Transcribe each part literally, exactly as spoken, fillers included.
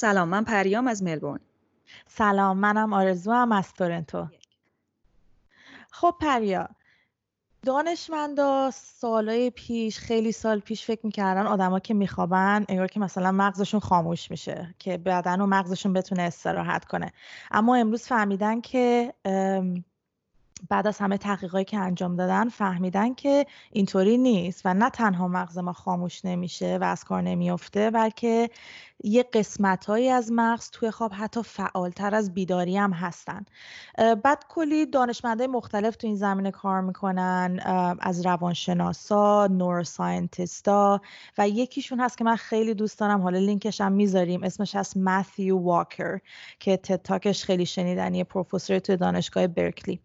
سلام، من پریام از ملبورن. سلام، منم آرزو هم از تورنتو. خب پریا، دانشمندا سالای پیش، خیلی سال پیش فکر میکردن آدما که میخوابن انگار که مثلا مغزشون خاموش میشه که بدن و مغزشون بتونه استراحت کنه. اما امروز فهمیدن که بعد از همه تحقیقاتی که انجام دادن فهمیدن که اینطوری نیست و نه تنها مغز ما خاموش نمیشه و از کار نمیفته، بلکه یه قسمت‌هایی از مغز توی خواب حتی فعالتر از بیداری هم هستن. بعد کلی دانشمندای مختلف تو این زمینه کار میکنن، از روانشناسا، نوروساینتیستا، و یکیشون هست که من خیلی دوست دارم، حالا لینکش هم میذاریم، اسمش هست ماثیو واکر که تدتاکش خیلی شنیدنیه، پروفسور توی دانشگاه برکلی.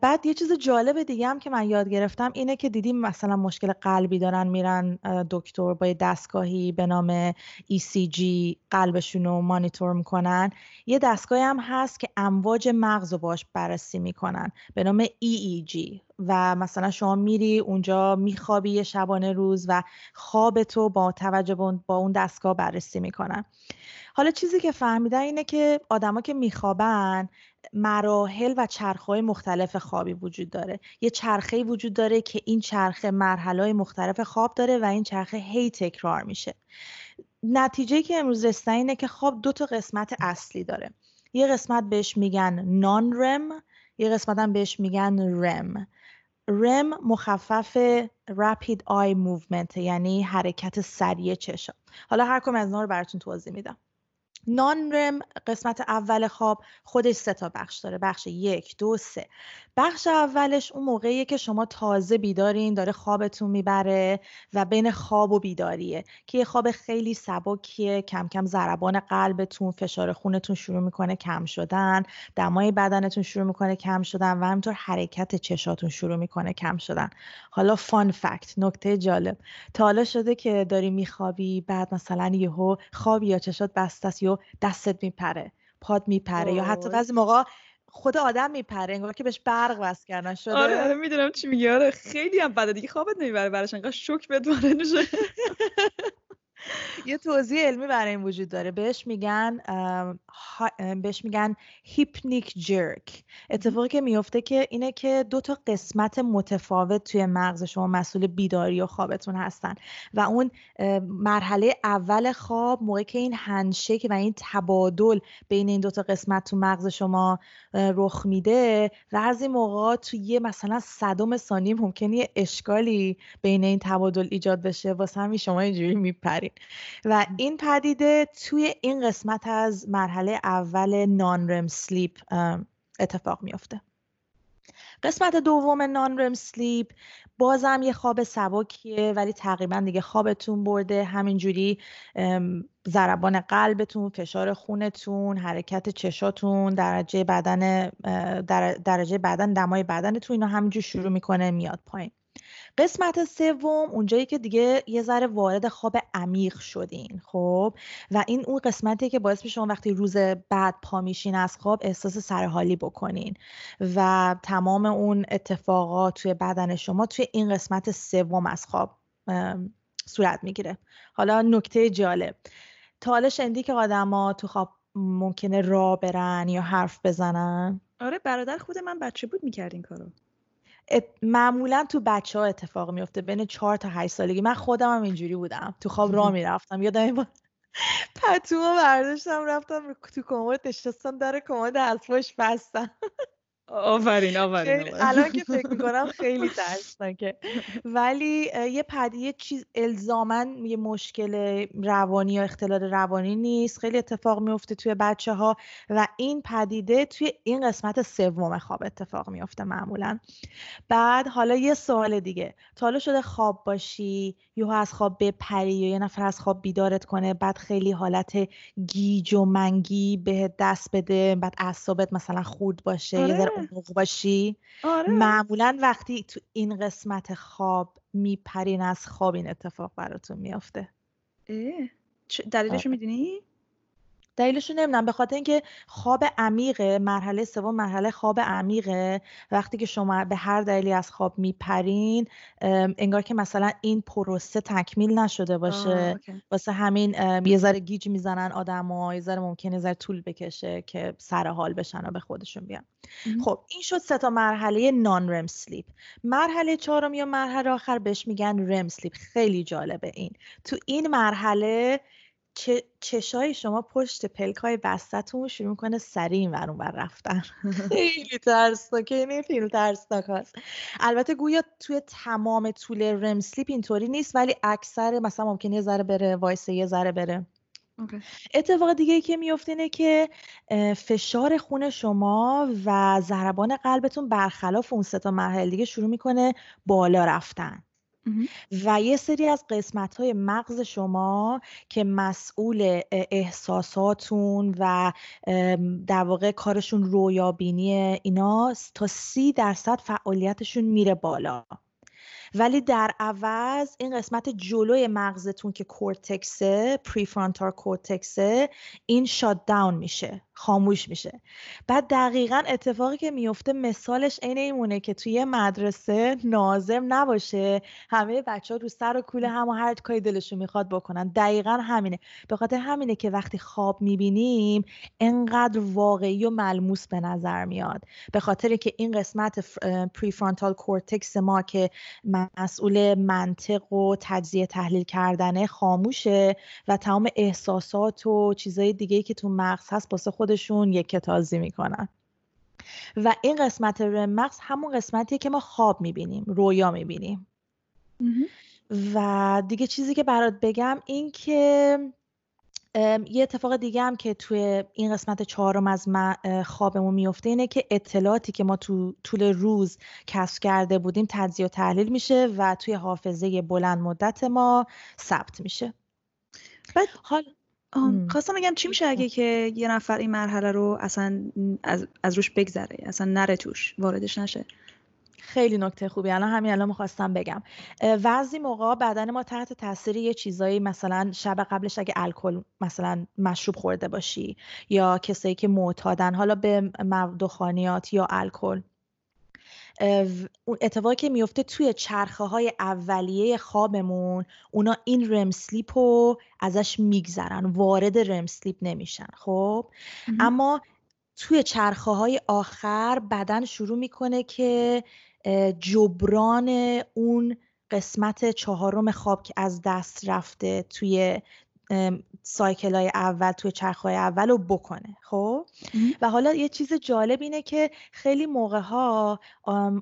بعد یه چیز جالب دیگه هم که من یاد گرفتم اینه که دیدیم مثلا مشکل قلبی دارن میرن دکتر با دستگاهی به نام ای سی جی، قلبشون رو مانیتور میکنن. یه دستگاهی هم هست که امواج مغز رو باش بررسی میکنن به نام ای ای جی، و مثلا شما میری اونجا میخوابی یه شبانه روز و خوابتو با توجه با اون دستگاه بررسی میکنن. حالا چیزی که فهمیدن اینه که آدما که میخوابن مراحل و چرخهای مختلف خوابی وجود داره. یه چرخه‌ای وجود داره که این چرخه مرحله‌های مختلف خواب داره و این چرخه هی تکرار میشه. نتیجه که امروز رسیدن اینه که خواب دو تا قسمت اصلی داره. یه قسمت بهش میگن نان رم، یه قسمت هم بهش میگن رم. رم مخفف rapid eye movement، یعنی حرکت سریع چشم. حالا هر کم از اینا رو براتون توضیح میدم. نان رم قسمت اول خواب خودش سه تا بخش داره، بخش یک، دو، سه. بخش اولش اون موقعیه که شما تازه بیدارین، داره خوابتون میبره و بین خواب و بیداریه که یه خواب خیلی سبکیه، کم کم ضربان قلبتون، فشار خونتون شروع میکنه کم شدن، دمای بدنتون شروع میکنه کم شدن و همینطور حرکت چشاتون شروع میکنه کم شدن. حالا فان فکت، نکته جالب، تا حالا شده که داری میخوابی بعد مثلا یهو خوابی یا چشات بسته است، دستت میپره، پاد میپره، یا حتی بعضی موقع خود آدم میپره، انگار که بهش برق وصل کردن شده. آره میدونم چی میگی. آره خیلی هم بده دیگه، خوابت نمیبره براش، انقدر شوک بهت وارد میشه. یه توضیح علمی برای این وجود داره، بهش میگن بهش میگن هیپنیک جرک. اتفاقی که میفته که اینه که دو تا قسمت متفاوت توی مغز شما مسئول بیداری و خوابتون هستن و اون مرحله اول خواب موقعی که این هندشک و این تبادل بین این دو تا قسمت تو مغز شما رخ میده و از این موقع توی مثلا صدم ثانیه ممکنه اشکالی بین این تبادل ایجاد بشه، واسه همین شما اینجوری میپرید. و این پدیده توی این قسمت از مرحله اول نان رم سلیپ اتفاق میفته. قسمت دوم نان رم سلیپ بازم یه خواب سبکیه، ولی تقریبا دیگه خوابتون برده، همینجوری ضربان قلبتون، فشار خونتون، حرکت چشاتون، درجه بدن درجه بدن دمای بدنتون، اینا همینجوری شروع میکنه میاد پایین. قسمت سوم اونجایی که دیگه یه ذره وارد خواب عمیق شدین، خب، و این اون قسمتیه که باعث میشه شما وقتی روز بعد پا میشین از خواب احساس سرحالی بکنین و تمام اون اتفاقات توی بدن شما توی این قسمت سوم از خواب صورت میگیره. حالا نکته جالب، تا حالا شنیدی که آدما تو خواب ممکنه راه برن یا حرف بزنن؟ آره برادر خود من بچه بود میکرد این کارو. معمولا تو بچه ها اتفاق میفته بین چهار تا هشت سالگی. من خودم هم اینجوری بودم، تو خواب راه میرفتم، یادم این با پتومو برداشتم رفتم تو کمد نشستم، در کمد حذفش بستم. آفرین آفرین. الان که فکر میکنم خیلی ترسناکه، ولی یه پدیه چیز الزاماً یه مشکل روانی یا اختلال روانی نیست، خیلی اتفاق میفته توی بچه ها و این پدیده توی این قسمت سوم خواب اتفاق میفته معمولاً. بعد حالا یه سوال دیگه، تا حالا شده خواب باشی یهو از خواب بپری یا یه نفر از خواب بیدارت کنه، بعد خیلی حالت گیج و منگی بهت دست بده، بعد اعصابت مثلا خورد باشه؟ آره. باشی. آره. معمولا وقتی تو این قسمت خواب میپرین از خواب این اتفاق براتون میافته. دلیلشو آره. میدونی؟ دلیلش رو نمیدونم، به خاطر اینکه خواب عمیقه، مرحله سوم مرحله خواب عمیقه. وقتی که شما به هر دلیلی از خواب میپرین انگار که مثلا این پروسه تکمیل نشده باشه. آه, واسه همین یه ذره گیج میزنن آدما، یه ذره ممکنه یه ذره طول بکشه که سر حال بشن و به خودشون بیان. ام. خب این شد سه تا مرحله نان رم اسلیپ. مرحله چهارم یا مرحله آخر بهش میگن رم اسلیپ. خیلی جالبه این. تو این مرحله چشای شما پشت پلکای بستتون شروع میکنه سریع اینور اونور رفتن. خیلی ترسناکه، این فیلم ترسناک هست. البته گویا توی تمام طول رم اسلیپ اینطوری نیست، ولی اکثر مثلا ممکنه یه ذره بره وایسه، یه ذره بره. اتفاق دیگه که میفته اینه که فشار خون شما و ضربان قلبتون برخلاف اون سه تا مرحله دیگه شروع میکنه بالا رفتن و یه سری از قسمت‌های مغز شما که مسئول احساساتون و در واقع کارشون رویابینیه، اینا تا سی درصد فعالیتشون میره بالا. ولی در عوض این قسمت جلوی مغزتون که کورتکسه، پریفرانتال کورتکسه، این شات داون میشه، خاموش میشه. بعد دقیقاً اتفاقی که میفته مثالش عین اینمونه که توی مدرسه ناظم نباشه، همه بچه‌ها رو سر و کوله هم و هر کاری دلشون میخواد بکنن. دقیقاً همینه. به خاطر همینه که وقتی خواب میبینیم انقدر واقعی و ملموس به نظر میاد، به خاطر که این قسمت پریفرانتال کورتکس ما که مسئول منطق و تجزیه تحلیل کردنه خاموشه و تمام احساسات و چیزای دیگه‌ای که تو مغز هست واسه خودشون یکه تازی میکنن. و این قسمت رم مغز همون قسمتیه که ما خواب میبینیم، رویا میبینیم. و دیگه چیزی که برات بگم این که یه اتفاق دیگه هم که توی این قسمت چهارم از خوابمون میفته اینه که اطلاعاتی که ما تو طول روز کسب کرده بودیم تجزیه و تحلیل میشه و توی حافظه بلند مدت ما ثبت میشه. بعد حال خواستم بگم چی میشه اگه که یه نفر این مرحله رو اصلا از, از روش بگذره، اصلا نره توش، واردش نشه؟ خیلی نکته خوبی. الان همین الان می‌خواستم بگم بعضی موقع بدن ما تحت تاثیر یه چیزایی، مثلا شب قبلش اگه الکل مثلا مشروب خورده باشی یا کسایی که معتادن حالا به دخانیات یا الکل، اون اتفاقی که میفته توی چرخه های اولیه خوابمون اونا این رم اسلیپ رو ازش میگذرن، وارد رم اسلیپ نمیشن. خب اما توی چرخه های آخر بدن شروع میکنه که جبران اون قسمت چهارم خواب که از دست رفته توی سایکل‌های اول، توی چرخ‌های اول رو بکنه. خب و حالا یه چیز جالب اینه که خیلی موقع‌ها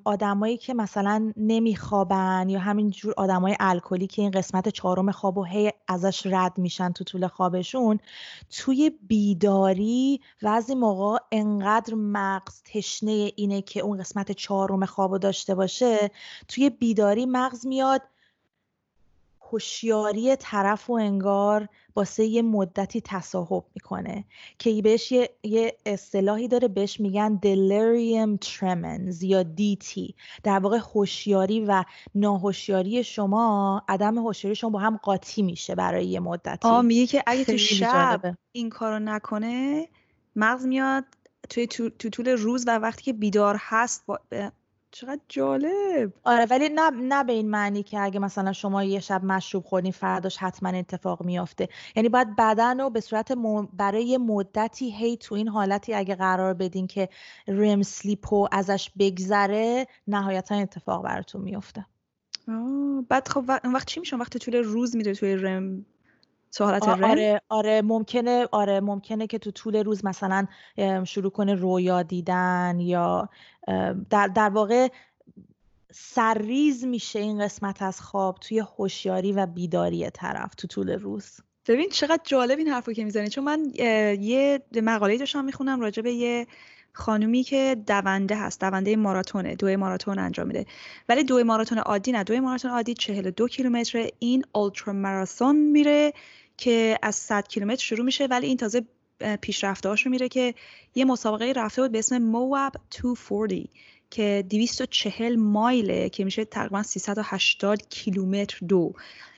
آدمایی که مثلا نمیخوابن یا همینجور آدمای الکلی که این قسمت چهارم خوابو هی ازش رد میشن تو طول خوابشون، توی بیداری بعضی موقع انقدر مغز تشنه اینه که اون قسمت چهارم خوابو داشته باشه، توی بیداری مغز میاد هوشیاری طرف و انگار واسه یه مدتی تصاحب میکنه که بهش یه, یه اصطلاحی داره بهش میگن delirium tremens یا دی تی. در واقع هوشیاری و ناهوشیاری شما، عدم هوشیاری شما با هم قاطی میشه برای یه مدتی. آه میگه که اگه تو شب این کارو نکنه مغز میاد توی تو, تو طول روز و وقتی که بیدار هست با... چقدر جالب. آره ولی نه نه به این معنی که اگه مثلا شما یه شب مشروب خوردین فرداش حتما اتفاق میافته. یعنی باید بدن رو به صورت م... برای مدتی هی تو این حالتی اگه قرار بدین که رم سلیپو ازش بگذره، نهایتا اتفاق براتون میافته. آه بعد خب و... وقت چی میشه وقتی طول روز میره توی رم؟ آره آره ممکنه آره ممکنه که تو طول روز مثلا شروع کنه رویا دیدن یا در در واقع سرریز میشه این قسمت از خواب توی هوشیاری و بیداری طرف تو طول روز. ببین چقدر جالب این حرفو که میزنی، چون من یه مقاله‌ای داشتم میخونم راجع به یه خانومی که دونده هست، دونده ماراتونه، دوی ماراتون انجام میده، ولی دوی ماراتون عادی نه، دوی ماراتون عادی چهل و دو کیلومتر، این اولترا ماراتون میره که از صد کیلومتر شروع میشه، ولی این تازه پیشرفته‌هاش رو میره که یه مسابقه رفته بود به اسم مواب دویست و چهل که دویست و چهل مایله که میشه تقریبا سیصد و هشتاد کیلومتر دو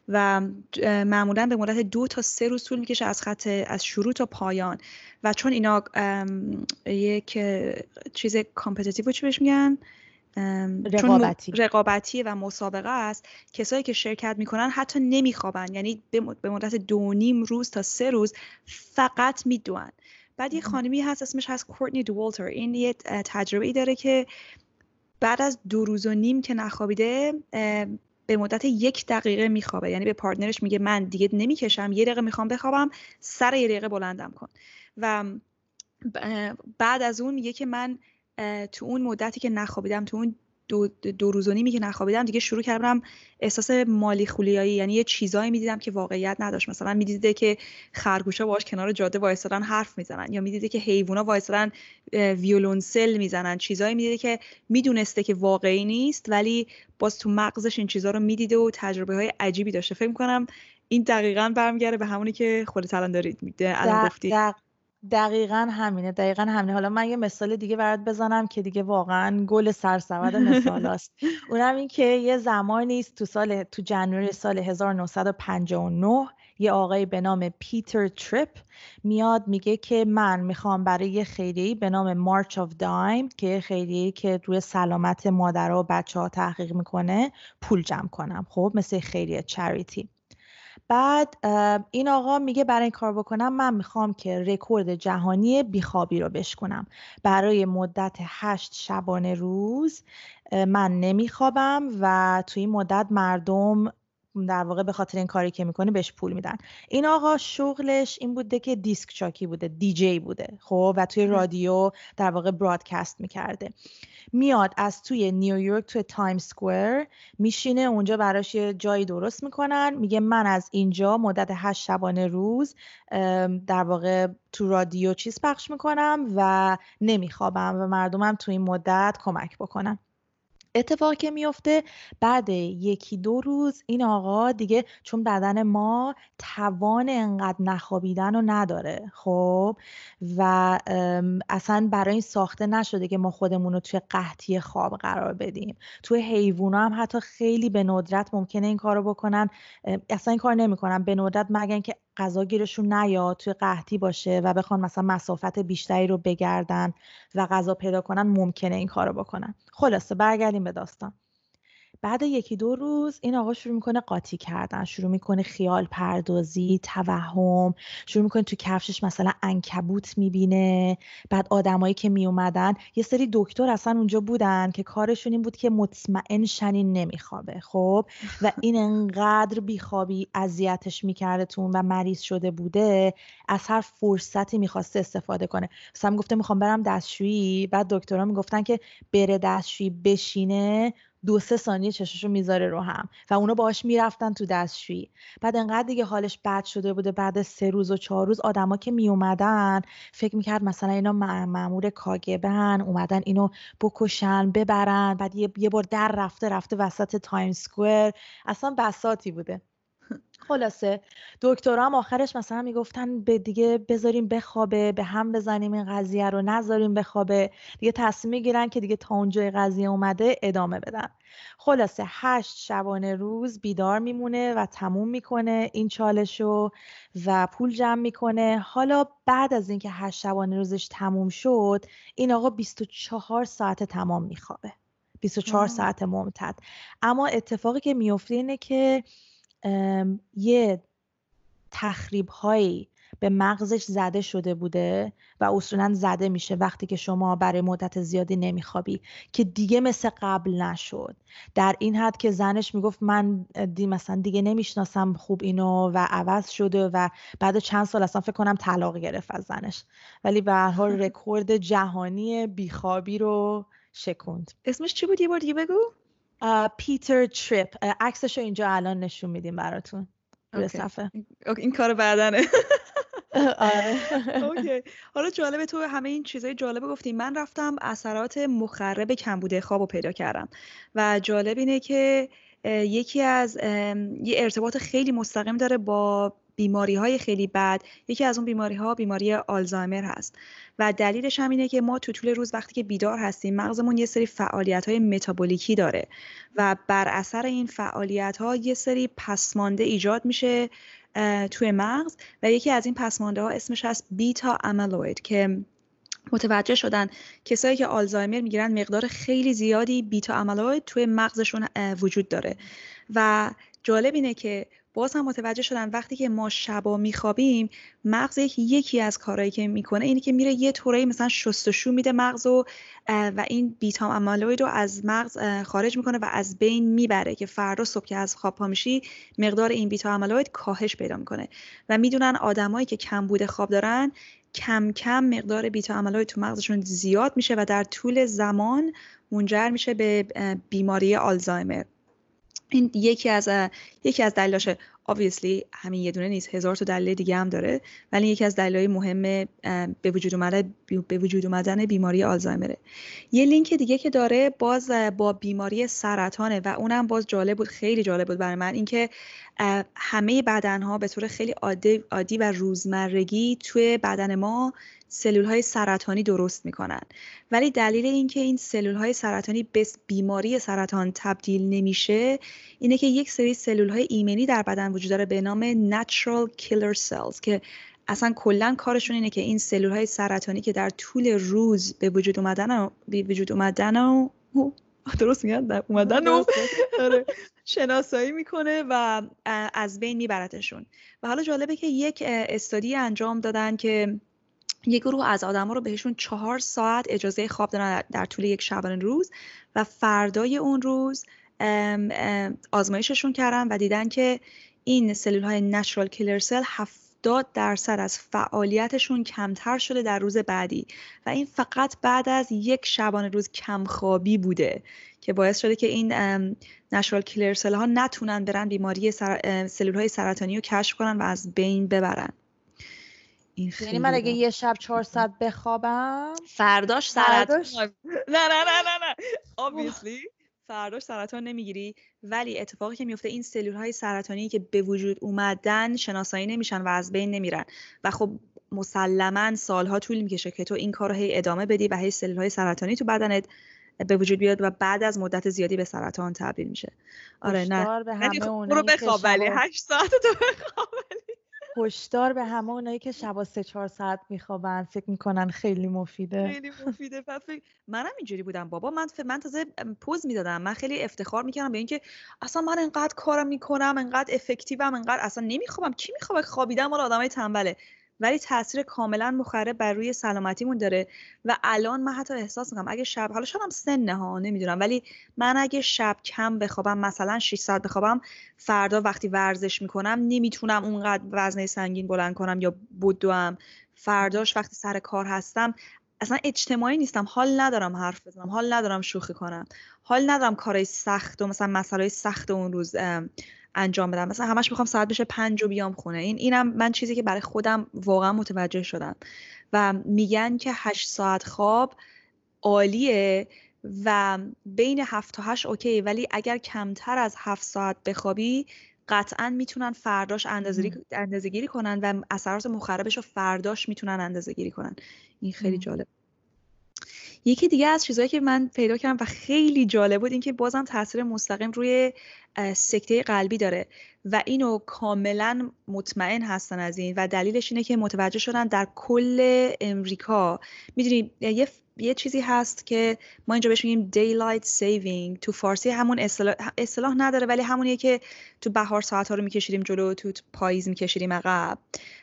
و معمولا به مدت دو تا سه روز طول میکشه از خط از شروع تا پایان. و چون اینا یک چیز کامپتیتیو چی بهش میگن رقابتی رقابتیه و مسابقه است، کسایی که شرکت میکنن حتی نمیخوابن، یعنی به مدت دو نیم روز تا سه روز فقط میدوئن. بعد یه خانمی هست اسمش هست کورتنی دوالتر، این یه تجربه‌ای داره که بعد از دو روز و نیم که نخوابیده به مدت یک دقیقه میخوابه، یعنی به پارتنرش میگه من دیگه نمیکشم، یه دقیقه میخوام بخوابم، سر یه دقیقه بلندم کن. و بعد از اون میگه که من تو اون مدتی که نخوابیدم، تو اون دو, دو روز و نیمی که نخوابیدم، دیگه شروع کردم احساس مالی خولیایی، یعنی یه چیزایی میدیدم که واقعیت نداشت. مثلا میدیده که خرگوشا باهاش کنار جاده وایسادن حرف میزنن، یا میدیده که حیونا وایسادن ویولونسل میزنن، چیزایی میدیده که میدونسته که واقعی نیست ولی باز تو مغزش این چیزا رو میدیده و تجربه های عجیبی داشته. فکر می‌کنم این دقیقاً برمیگره به همونی که خودت الان دارید میده الان گفتی. دقیقاً همینه، دقیقاً همینه. حالا من یه مثال دیگه برات بزنم که دیگه واقعاً گل سرسبد مثالاست. اونم این که یه زمانی تو سال تو ژانویه سال هزار و نهصد و پنجاه و نه یه آقایی به نام پیتر تریپ میاد میگه که من میخوام برای یه خیریه‌ای به نام مارچ آف دایم، که خیریه‌ای که روی سلامت مادرها و بچه‌ها تحقیق میکنه، پول جمع کنم. خب مثل خیریه چریتی. بعد این آقا میگه برای این کار بکنم من میخوام که رکورد جهانی بیخوابی رو بشکنم. برای مدت هشت شبانه روز من نمیخوابم و توی این مدت مردم در واقع به خاطر این کاری که میکنه بهش پول میدن. این آقا شغلش این بوده که دیسک چاکی بوده، دیجی بوده، خب، و توی رادیو در واقع برادکست میکرده. میاد از توی نیویورک توی تایم سکوئر میشینه، اونجا براش یه جایی درست میکنن، میگه من از اینجا مدت هشت شبانه روز در واقع تو رادیو چیز پخش میکنم و نمیخوابم و مردمم تو این مدت کمک بکنن. اتفاقی که میفته بعد یکی دو روز این آقا دیگه، چون بدن ما توان انقدر نخوابیدن رو نداره، خب، و اصلا برای این ساخته نشده که ما خودمون رو توی قحطی خواب قرار بدیم. توی حیوونا هم حتی خیلی به ندرت ممکنه این کار رو بکنن، اصلا این کار نمی کنن به ندرت، مگر اینکه غذا گیرشون نیاد، توی قحطی باشه و بخوان مثلا مسافت بیشتری رو بگردن و غذا پیدا کنن، ممکنه این کارو بکنن. خلاصه برگردیم به داستان. بعد یکی دو روز این آقا شروع میکنه قاطی کردن، شروع میکنه خیال پردازی، توهم، شروع میکنه تو کفشش مثلا عنکبوت میبینه. بعد آدمایی که میومدن، یه سری دکتر اصلا اونجا بودن که کارشون این بود که مطمئن شنین نمیخوابه، خب، و این انقدر بیخوابی اذیتش میکرده تون و مریض شده بوده، از هر فرصتی میخواسته استفاده کنه. مثلا میگفته میخوام برم دستشویی، بعد دکترها میگفتن که بره دستشویی بشینه دو سه ثانیه چشمشو میذاره رو هم و اونا باهاش میرفتن تو دستشویی. بعد انقدر دیگه حالش بد شده بوده، بعد سه روز و چهار روز آدما که میومدن فکر میکرد مثلا اینا مأمور کاگبن، اومدن اینو بکشن ببرن. بعد یه, یه بار در رفته رفته وسط تایم سکوئر، اصلا بساطی بوده. خلاصه دکترها هم آخرش مثلا میگفتن به دیگه بذاریم بخوابه، به هم بزنیم این قضیه رو، نذاریم بخوابه. دیگه تصمیم میگیرن که دیگه تا اونجای قضیه اومده ادامه بدن. خلاصه هشت شبانه روز بیدار میمونه و تموم میکنه این چالشو و پول جمع میکنه. حالا بعد از اینکه هشت شبانه روزش تموم شد، این آقا بیست و چهار ساعت تمام میخوابه، بیست و چهار آه. ساعت ممتد. اما اتفاقی که میفته اینه که ام، یه تخریب هایی به مغزش زده شده بوده و اصولاً زده میشه وقتی که شما برای مدت زیادی نمیخوابی، که دیگه مثل قبل نشد. در این حد که زنش میگفت من دی مثلا دیگه نمیشناسم خوب اینو و عوض شده و بعد چند سال اصلا فکر کنم طلاق گرفت از زنش، ولی به هر حال رکورد جهانی بیخوابی رو شکوند. اسمش چی بود یه بار دیگه بگو؟ پیتر تریپ. عکسش رو اینجا الان نشون میدیم براتون روی صفحه. این کار بعدنه. اوکی. حالا جالبه تو همه این چیزای جالبه گفتیم. من رفتم اثرات مخرب کمبود خوابو پیدا کردم و جالب اینه که یکی از یه ارتباط خیلی مستقیم داره با بیماری‌های خیلی بد. یکی از اون بیماری‌ها بیماری آلزایمر هست و دلیلش هم اینه که ما تو طول روز وقتی که بیدار هستیم مغزمون یه سری فعالیت‌های متابولیکی داره و بر اثر این فعالیت‌ها یه سری پسمانده ایجاد میشه توی مغز و یکی از این پسمانده‌ها اسمش هست بیتا آملوید که متوجه شدن کسایی که آلزایمر میگیرن مقدار خیلی زیادی بیتا آملوید توی مغزشون وجود داره و جالب اینه که باز هم متوجه شدن وقتی که ما شبا میخوابیم مغز یکی از کارهایی که میکنه اینه که میره یه طوری مثلا شستشو میده مغز و و این بیتا آملوید رو از مغز خارج میکنه و از بین میبره که فردا صبح که از خواب پا میشی مقدار این بیتا آملوید کاهش پیدا میکنه و میدونن آدمایی که کمبود خواب دارن کم کم مقدار بیتا آملوید تو مغزشون زیاد میشه و در طول زمان منجر میشه به بیماری آلزایمر. این یکی از یکی از دلایلشه. obviously همین یه دونه نیست، هزار تا دلیل دیگه هم داره، ولی یکی از دلایل مهم به وجود اومدن به وجود اومدن بیماری آلزایمره. یه لینک دیگه که داره باز با بیماری سرطانه و اونم باز جالب بود، خیلی جالب بود برای من، اینکه همه بدنها به طور خیلی عادی عادی و روزمرگی توی بدن ما سلول‌های سرطانی درست می‌کنن، ولی دلیل اینکه این سلول‌های سرطانی به بیماری سرطان تبدیل نمیشه اینه که یک سری سلول‌های ایمنی در بدن وجود داره به نام Natural Killer Cells که اصلا کلا کارشون اینه که این سلول‌های سرطانی که در طول روز به وجود اومدن و به وجود اومدن و درست میگن اومدن و شناسایی میکنه و از بین میبرتشون. و حالا جالبه که یک استادی انجام دادن که یک گروه از آدما رو بهشون چهار ساعت اجازه خواب دادن در طول یک شبانه روز و فردای اون روز آزمایششون کردن و دیدن که این سلول‌های نچرال کیلر سل هفتاد درصد از فعالیتشون کمتر شده در روز بعدی و این فقط بعد از یک شبانه روز کمخوابی بوده که باعث شده که این نچرال کیلر سل ها نتونن برن بیماری سر... سلول‌های سرطانی رو کشف کنن و از بین ببرن. یعنی من اگه یه شب چهار ساعت بخوابم فرداش سرطان نه نه نه نه نه obviously فرداش سرطان نمیگیری، ولی اتفاقی که میفته این سلول‌های سرطانی که به وجود اومدن شناسایی نمیشن و از بین نمیرن و خب مسلماً سالها طول میکشه که تو این کارو هی ادامه بدی و هی سلول‌های سرطانی تو بدنت به وجود بیاد و بعد از مدت زیادی به سرطان تبدیل میشه. آره نه برو بخواب ولی هشت ساعت تو بخواب. هشدار به همه اونایی که شبا سه چهار ساعت میخوابن، فکر میکنن خیلی مفیده. خیلی مفیده. منم اینجوری بودم بابا، من من تازه پوز میدادم، من خیلی افتخار میکردم به اینکه اصلا من انقدر کارم میکنم، انقدر افکتیوم، انقدر اصلا نمیخوابم. کی میخوابه؟ خوابیدم والا آدمای تنبله. ولی تاثیر کاملا مخرب بر روی سلامتیمون داره و الان من حتی احساس میکنم اگه شب، حالا شبم سنه ها نمیدونم، ولی من اگه شب کم بخوابم، مثلا شش ساعت بخوابم، فردا وقتی ورزش میکنم نمیتونم اونقدر وزنه سنگین بلند کنم یا بدوم، فرداش وقتی سر کار هستم اصلا اجتماعی نیستم، حال ندارم حرف بزنم، حال ندارم شوخی کنم، حال ندارم کارهای سخت و مثلا مسائل سخت اون روز انجام بدم، مثلا همش میخوام ساعت بشه پنج و بیام خونه. این اینم من چیزی که برای خودم واقعا متوجه شدم و میگن که هشت ساعت خواب عالیه و بین هفت تا هشت اوکی، ولی اگر کمتر از هفت ساعت بخوابی قطعا میتونن فرداش اندازه گیری کنن و اثرات مخربش رو فرداش میتونن اندازه گیری کنن. این خیلی جالب. یکی دیگه از چیزایی که من پیدا کردم و خیلی جالب بود این که بازم تاثیر مستقیم روی سکته قلبی داره و اینو کاملا مطمئن هستن از این و دلیلش اینه که متوجه شدن در کل امریکا، میدونی یه یه چیزی هست که ما اینجا بهش میگیم daylight saving، تو فارسی همون اصطلاح اصطلاح نداره ولی همونیه که تو بهار ساعت‌ها رو می‌کشیدیم جلو، تو پاییز می‌کشیدیم عقب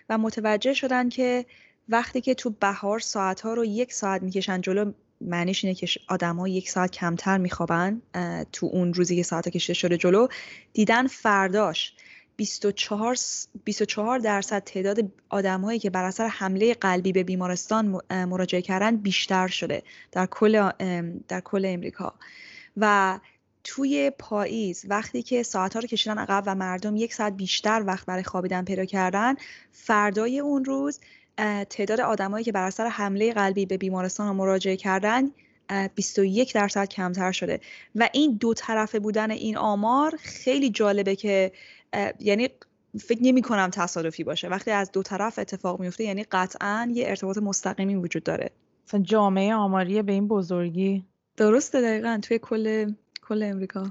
و متوجه شدن که وقتی که تو بهار ساعت‌ها رو یک ساعت می‌کشن جلو، معنیش اینه که آدم‌ها یک ساعت کمتر می‌خوابن تو اون روزی که ساعت‌ها کشیده شده جلو، دیدن فرداش بیست و چهار درصد تعداد آدم‌هایی که بر اثر حمله قلبی به بیمارستان مراجعه کردن بیشتر شده در کل در کل امریکا. و توی پاییز وقتی که ساعت‌ها رو کشیدن عقب و مردم یک ساعت بیشتر وقت برای خوابیدن پیدا کردن، فردای اون روز تعداد آدمایی که بر اثر حمله قلبی به بیمارستان مراجعه کردن بیست و یک درصد کمتر شده و این دو طرفه بودن این آمار خیلی جالبه که یعنی فکر نمی کنم تصادفی باشه. وقتی از دو طرف اتفاق میفته یعنی قطعاً یه ارتباط مستقیمی وجود داره. مثلا جامعه آماری به این بزرگی درسته، دقیقاً توی کل کل امریکا.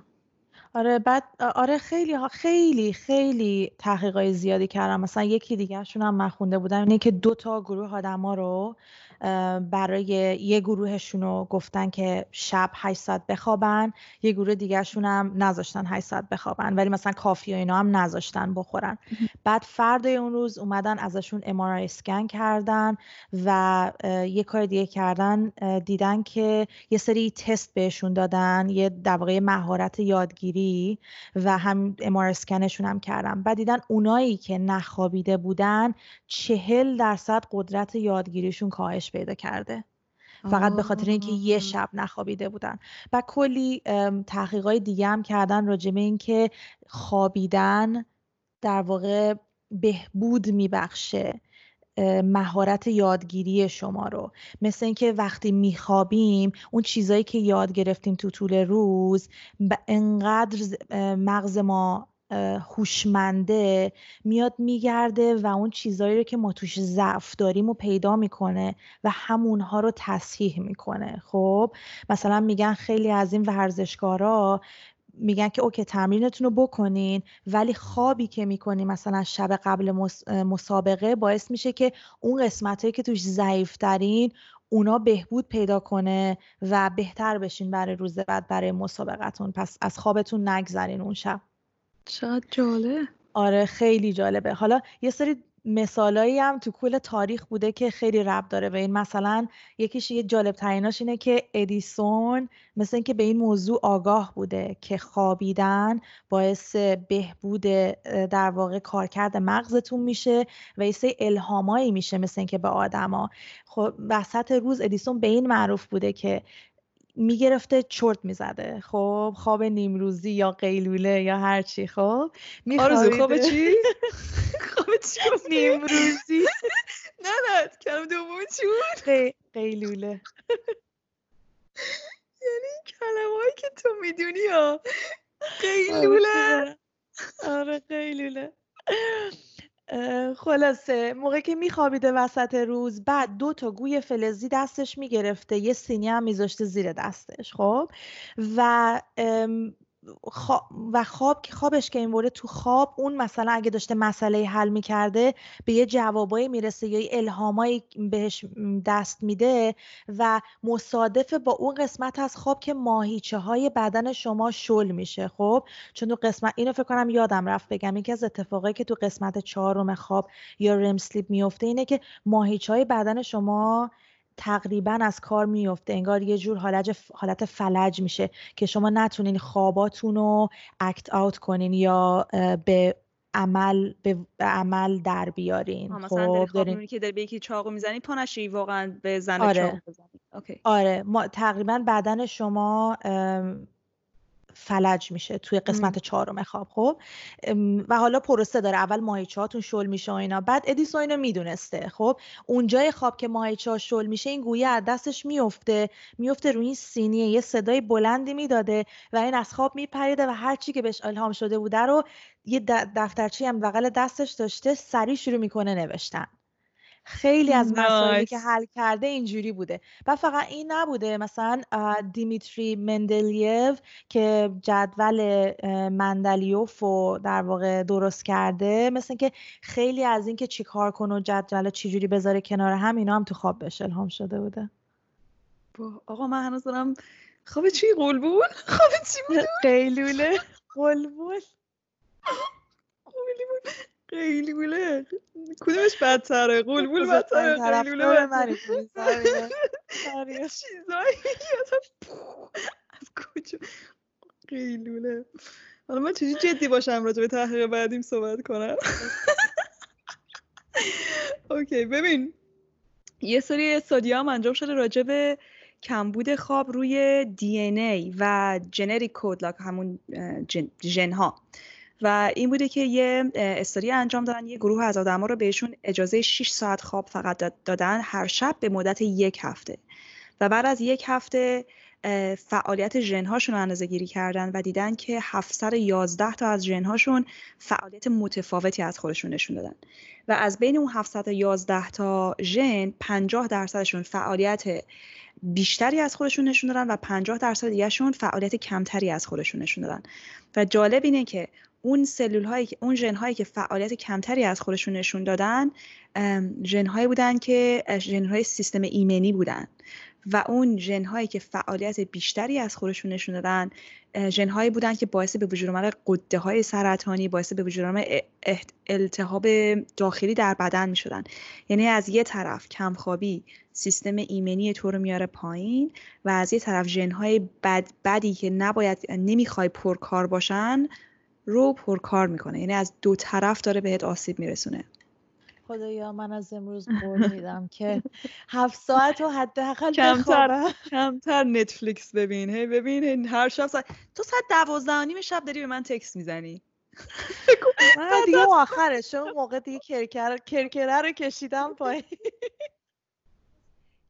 آره بعد آره خیلی خیلی خیلی تحقیقات زیادی کردم. مثلا یکی دیگه‌شون هم من خونده بودم اینه که دو تا گروه آدما رو برای یه گروهشون رو گفتن که شب هشت ساعت بخوابن، یه گروه دیگه‌شون هم نذاشتن هشت ساعت بخوابن، ولی مثلا کافی و اینا هم نذاشتن بخورن. بعد فردای اون روز اومدن ازشون ام آر آی اسکن کردن و یه کار دیگه کردن، دیدن که یه سری تست بهشون دادن، یه در واقع مهارت یادگیری و هم ام آر اسکنشون هم کردم. بعد دیدن اونایی که نخوابیده بودن چهل درصد قدرت یادگیریشون کاهش پیدا کرده، فقط به خاطر اینکه یه شب نخوابیده بودن. و کلی تحقیقات دیگه هم کردن راجع به اینکه خوابیدن در واقع بهبود میبخشه مهارت یادگیری شما رو. مثل اینکه وقتی میخوابیم اون چیزایی که یاد گرفتیم تو طول روز انقدر مغز ما هوشمنده میاد میگرده و اون چیزایی رو که ما توش ضعف داریم رو پیدا میکنه و همونها رو تصحیح میکنه. خب مثلا میگن خیلی از این ورزشکارا میگن که اوکی تمرینتون رو بکنین، ولی خوابی که میکنین مثلا شب قبل مسابقه باعث میشه که اون قسمتایی که توش ضعیفترین اونا بهبود پیدا کنه و بهتر بشین برای روز بعد برای مسابقتون. پس از خوابتون نگذرین اون شب. چقدر جالب. آره خیلی جالبه. حالا یه سری مثالایی هم تو کل تاریخ بوده که خیلی ربط داره به این. مثلا یکیش یه جالب تریناش اینه که ادیسون مثلا که به این موضوع آگاه بوده که خوابیدن باعث بهبود در واقع کارکرد مغزتون میشه و یه سری الهامایی میشه مثلا که به آدما. خب وسط روز ادیسون به این معروف بوده که میگرفته چرت میزده، خب خواب نیمروزی یا قیلوله یا هر چی. خب آرزو خواب چی؟ خواب چی؟ نیمروزی نه نه کم دومون چی بود؟ قیلوله. یعنی کلمه هایی که تو میدونی ها. قیلوله. آره قیلوله. خلاصه موقع که میخوابیده وسط روز بعد دو تا گوی فلزی دستش میگرفته، یه سینی هم میذاشته زیر دستش. خب و خواب و خواب که خوابش که این وره تو خواب اون مثلا اگه داشته مسئله حل میکرده به یه جوابایی میرسه یا یه الهامایی بهش دست میده و مصادف با اون قسمت از خواب که ماهیچه های بدن شما شل میشه. خب چون تو قسمت اینو فکر کنم یادم رفت بگم، یکی از اتفاقایی که تو قسمت چهارم خواب یا رم سلیپ میفته اینه که ماهیچه های بدن شما تقریبا از کار میفته، انگار یه جور حالت حالت فلج میشه که شما نتونین خواباتون رو اکت آوت کنین یا به عمل به عمل در بیارین. مثلا در خواب میبینی که در به یکی چاقو میزنی پانشی واقعا به زن آره. چاقو بزنی. اوکی. آره ما تقریبا بدن شما فلج میشه توی قسمت چهارم خواب. خب و حالا پروسه داره، اول ماهیچه‌هاتون شل میشه و اینا. بعد ادیسون اینو میدونسته. خب اونجای خواب که ماهیچه‌ها شل میشه این گویه از دستش میفته، میفته روی این سینیه، یه صدای بلندی میداده و این از خواب میپریده و هر چی که بهش الهام شده بوده رو یه دفترچه‌ای هم بغل دستش داشته سریع شروع میکنه نوشتن. خیلی از مسائلی nice. که حل کرده اینجوری بوده. و فقط این نبوده، مثلا دیمیتری مندلیف که جدول مندلیوف رو در واقع درست کرده، مثلا که خیلی از این که چی کار کن و جدول چجوری بذاره کنار هم، اینا هم تو خواب بهش الهام شده بوده. آقا من هنوز دارم خواب چی قلبول؟ خواب چی بود؟ قیلوله. قلبول قلبول قیلوله. کدومش بدتره؟ قلبول بدتره؟ قیلوله بدتره؟ چیزایی از کجا؟ قیلوله. حالا من چجوری جدی باشم راجع به تحقیق بعدیم صحبت کنم؟ اوکی ببین، یه سری استادی هم انجام شده راجع به کمبود خواب روی دی ان ای و جنریک کد، لاک همون ژن ها. و این بوده که یه استادی انجام دادن، یه گروه از آدما رو بهشون اجازه شش ساعت خواب فقط دادن هر شب به مدت یک هفته و بعد از یک هفته فعالیت ژن‌هاشون رو اندازه‌گیری کردن و دیدن که هفتصد و یازده تا از ژن‌هاشون فعالیت متفاوتی از خودشون نشون دادن و از بین اون هفتصد و یازده تا ژن پنجاه درصدشون فعالیت بیشتری از خودشون نشون دادن و پنجاه درصد دیگه‌شون فعالیت کمتری از خودشون نشون دادن و جالب اینه که اون سلول‌هایی اون ژن‌هایی که فعالیت کمتری از خودشون نشون دادن ژن‌هایی بودن که ژن‌های سیستم ایمنی بودن و اون ژن‌هایی که فعالیت بیشتری از خودشون نشون دادن ژن‌هایی بودن که باعث به وجود آمدن غده‌های سرطانی، باعث به وجود آمدن التهاب داخلی در بدن می‌شدن. یعنی از یه طرف کمخوابی سیستم ایمنی تو رو میاره پایین و از یه طرف ژن‌های بد بدی که نباید نمی‌خوای پرکار باشن رو پرکار میکنه. یعنی از دو طرف داره بهت آسیب میرسونه. خدایا من از امروز بردیدم که هفت ساعت رو حداقل بخوابم. کمتر نتفلیکس ببین. هی ببین هر شب ساعت تو ساعت دوازده و نیم شب داری به من تکست میزنی. من دیگه آخرش اون موقع دیگه کرکره کرکره رو کشیدم پایین.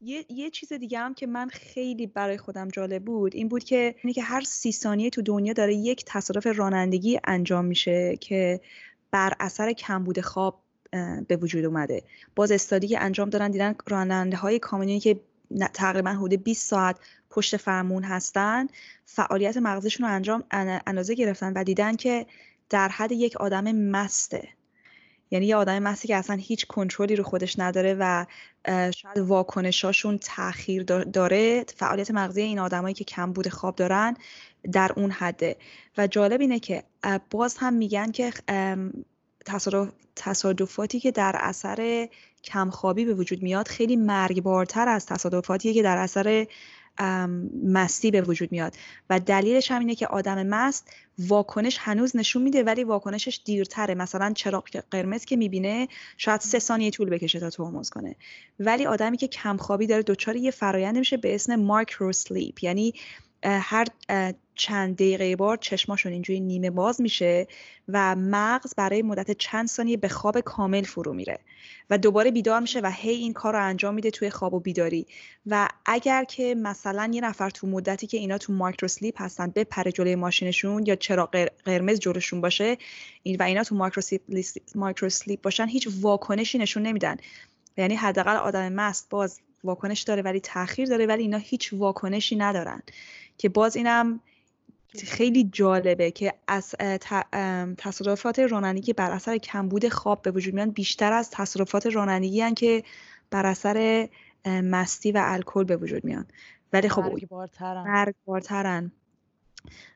یه یه چیز دیگه هم که من خیلی برای خودم جالب بود این بود که اینه که هر سی ثانیه تو دنیا داره یک تصادف رانندگی انجام میشه که بر اثر کمبود خواب به وجود اومده. باز استادی که انجام دادن دیدن راننده های کامیونی که تقریبا حدود بیست ساعت پشت فرمون هستن فعالیت مغزشون رو انجام اندازه گرفتن و دیدن که در حد یک آدم مسته. یعنی یه آدم مستی که اصلا هیچ کنترلی رو خودش نداره و شاید واکنشاشون تأخیر داره. فعالیت مغزی این آدمایی که کمبود خواب دارن در اون حده و جالب اینه که باز هم میگن که تصادف تصادفاتی که در اثر کمخوابی به وجود میاد خیلی مرگبارتر از تصادفاتیه که در اثر مستی به وجود میاد و دلیلش هم اینه که آدم مست واکنش هنوز نشون میده ولی واکنشش دیرتره. مثلا چراغ قرمز که میبینه شاید سه ثانیه طول بکشه تا ترمز کنه ولی آدمی که کمخوابی داره دچار یه فرآیند میشه به اسم مایکروسلیپ. یعنی هر چند دقیقه بار چشماشون اینجوری نیمه باز میشه و مغز برای مدت چند ثانیه به خواب کامل فرو میره و دوباره بیدار میشه و هی این کار رو انجام میده توی خواب و بیداری. و اگر که مثلا یه نفر تو مدتی که اینا تو مایکروسلیپ هستن بپره جلوی ماشینشون یا چراغ قرمز جلوشون باشه و اینا تو مایکروسلیپ باشن هیچ واکنشی نشون نمیدن. یعنی حداقل آدم مست باز واکنش داره ولی تأخیر داره ولی اینا هیچ واکنشی ندارن که باز اینم خیلی جالبه که از تصادفات رانندگی بر اثر کمبود خواب به وجود میان بیشتر از تصادفات رانندگی ان که بر اثر مستی و الکل به وجود میان ولی خب مرگبارترن مرگبارترن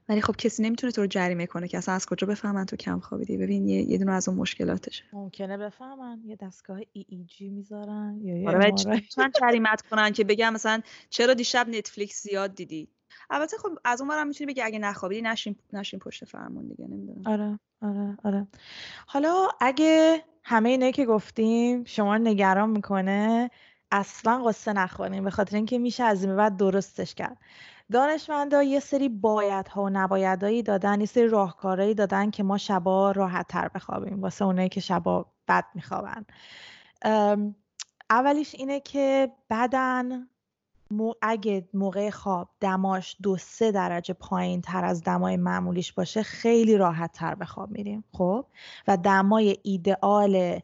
ولی خب کسی نمیتونه تو رو جریمه کنه که اصلا از کجا بفهمن تو کم خوابیدی. ببین یه, یه دونه از اون مشکلاتشه ممکنه بفهمن یه دستگاه ای ای جی میذارن یا آره چند جریمت کنن که بگم مثلا چرا دیشب نتفلیکس زیاد دیدی. البته خب از اون ورم میتونی بگی اگه نخوابیدی نشین نشین پشت فرمون دیگه. نمیدونم. آره آره آره حالا اگه همه اینه که گفتیم شما نگران میکنه اصلا قصه نخورین به خاطر اینکه میشه از این بعد درستش کرد. دانشمندا یه سری بایدها و نبایدهایی دادن، یه سری راهکارهایی دادن که ما شبا راحت‌تر بخوابیم واسه اونایی که شبا بد میخوابن. اولیش اینه که بدن اگه موقع خواب دماش دو سه درجه پایین تر از دمای معمولیش باشه خیلی راحت‌تر به خواب میریم. خب و دمای ایدئال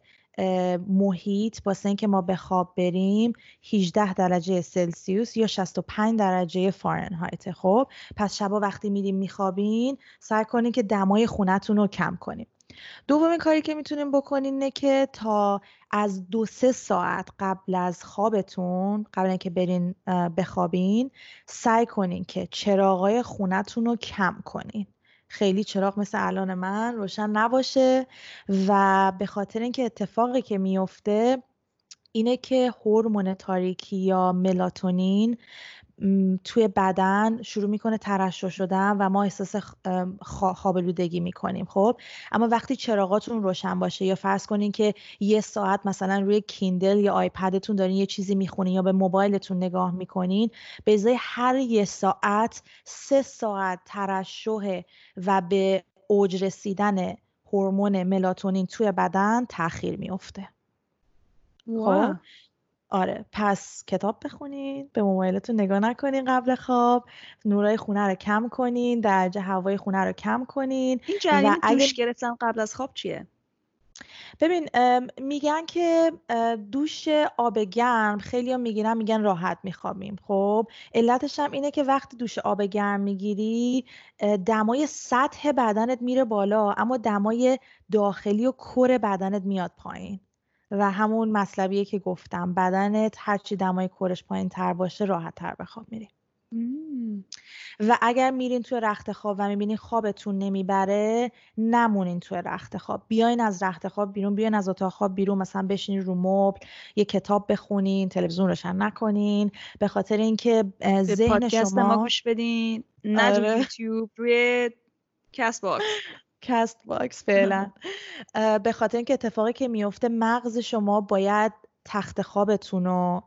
محیط واسه اینکه ما به خواب بریم هجده درجه سلسیوس یا شصت و پنج درجه فارنهایت. خب پس شبا وقتی میریم میخوابین سعی کنین که دمای خونتون رو کم کنین. دومین کاری که میتونین بکنین اینه که تا از دو سه ساعت قبل از خوابتون قبل اینکه برین بخوابین سعی کنین که چراغای خونتون رو کم کنین. خیلی چراغ مثل الان من روشن نباشه و به خاطر اینکه اتفاقی که میفته اینه که هورمون تاریکی یا ملاتونین توی بدن شروع میکنه ترشح شدن و ما احساس خوابالودگی میکنیم. خب اما وقتی چراغاتون روشن باشه یا فرض کنین که یه ساعت مثلا روی کیندل یا آیپدتون دارین یه چیزی میخونین یا به موبایلتون نگاه میکنین به ازای هر یه ساعت سه ساعت ترشح و به اوج رسیدن هورمون ملاتونین توی بدن تأخیر میفته. خب آره، پس کتاب بخونین، به موبایلتون نگاه نکنین قبل خواب، نورای خونه رو کم کنین، درجه هوای خونه رو کم کنین. این جریان دوش گرفتن قبل از خواب چیه؟ ببین میگن که دوش آب گرم، خیلی ها میگیرن میگن راحت میخوابیم. خب علتش هم اینه که وقتی دوش آب گرم میگیری دمای سطح بدنت میره بالا، اما دمای داخلی و کور بدنت میاد پایین و همون مطلبیه که گفتم، بدنت هرچی دمای کورش پایین تر باشه راحت تر به خواب میری. و اگر میرین توی رخت خواب و میبینین خوابتون نمیبره، نمونین توی رخت خواب، بیاین از رخت خواب بیرون، بیاین از اتاق خواب بیرون، مثلا بشینین رو مبل، یه کتاب بخونین، تلویزیون روشن نکنین، به خاطر اینکه ذهن شما پادکست ما گوش بدین، نه روی یوتیوب، روی کست باکس کست باکس فعلا به خاطر اینکه اتفاقی که میفته، مغز شما باید تخت خوابتون رو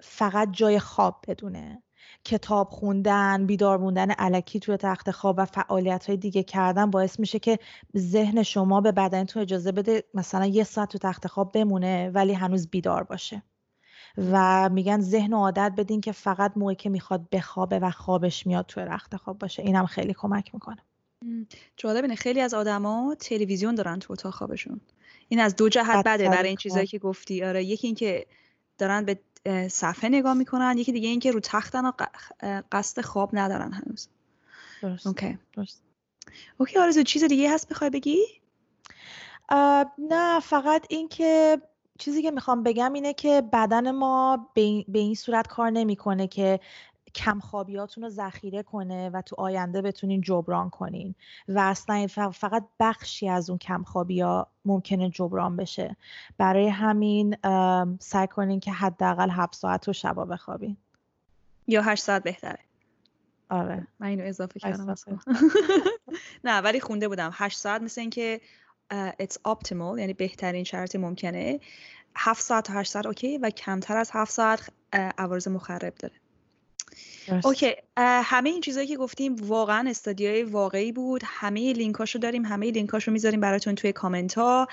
فقط جای خواب بدونه. کتاب خوندن، بیدار موندن الکی توی تخت خواب و فعالیت‌های دیگه کردن باعث میشه که ذهن شما به بدنتون اجازه بده مثلا یه ساعت تو تخت خواب بمونه ولی هنوز بیدار باشه. و میگن ذهن عادت بدین که فقط موقعی که میخواد بخوابه و خوابش میاد توی تخت خواب باشه. اینم خیلی کمک میکنه. جالبه، خیلی از آدما تلویزیون دارن تو اتاق خوابشون. این از دو جهت بده برای این چیزایی که گفتی. آره، یکی اینکه دارن به صفحه نگاه میکنن، یکی دیگه این که رو تختن و قصد خواب ندارن هنوز. درست. اوکی. درست. اوکی آرزو، چیز دیگه هست بخوای بگی؟ نه، فقط این که چیزی که میخوام بگم اینه که بدن ما به این صورت کار نمیکنه که کمخوابیاتون رو ذخیره کنه و تو آینده بتونین جبران کنین و اصلا فقط بخشی از اون کمخوابیا ممکنه جبران بشه. برای همین سعی کنین که حداقل هفت ساعت رو شبا بخوابین یا هشت ساعت بهتره. آره، من اینو اضافه کردم. نه ولی خونده بودم هشت ساعت مثل این که it's optimal، یعنی بهترین شرط ممکنه. هفت ساعت تا هشت ساعت اوکی، و کمتر از هفت ساعت عوارض مخرب داره. اوکی، همه این چیزایی که گفتیم واقعا استادیای واقعی بود. همه لینکاشو داریم، همه لینکاشو میذاریم براتون توی کامنت ها،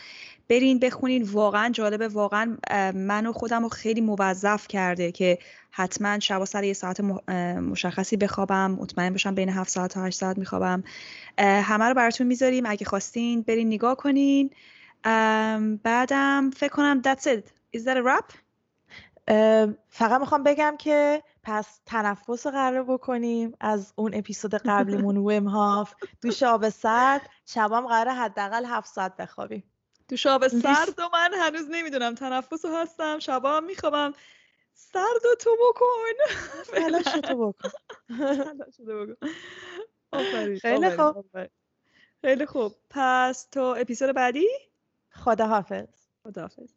برین بخونین. واقعا جالبه، واقعا منو خودم رو خیلی موظف کرده که حتما شبا سر یه ساعت مشخصی بخوابم، مطمئن بشم بین هفت ساعت تا هشت ساعت میخوابم. همه رو براتون میذاریم، اگه خواستین برین نگاه کنین. بعدم فکر کنم that's it. Is that a wrap؟ فقط میخوام بگم که پس تنفس رو قرار بکنیم از اون اپیزود قبلیمون، ویم هاف، دوش آب سرد، شبام قراره حداقل هفت ساعت بخوابیم. دوش آب سرد و من هنوز نمیدونم تنفس رو هستم، شبام میخوابم سرد و تو بکن فلاش تو بکن خیلی خوب، خیلی خوب. پس تو اپیزود بعدی، خداحافظ. خداحافظ.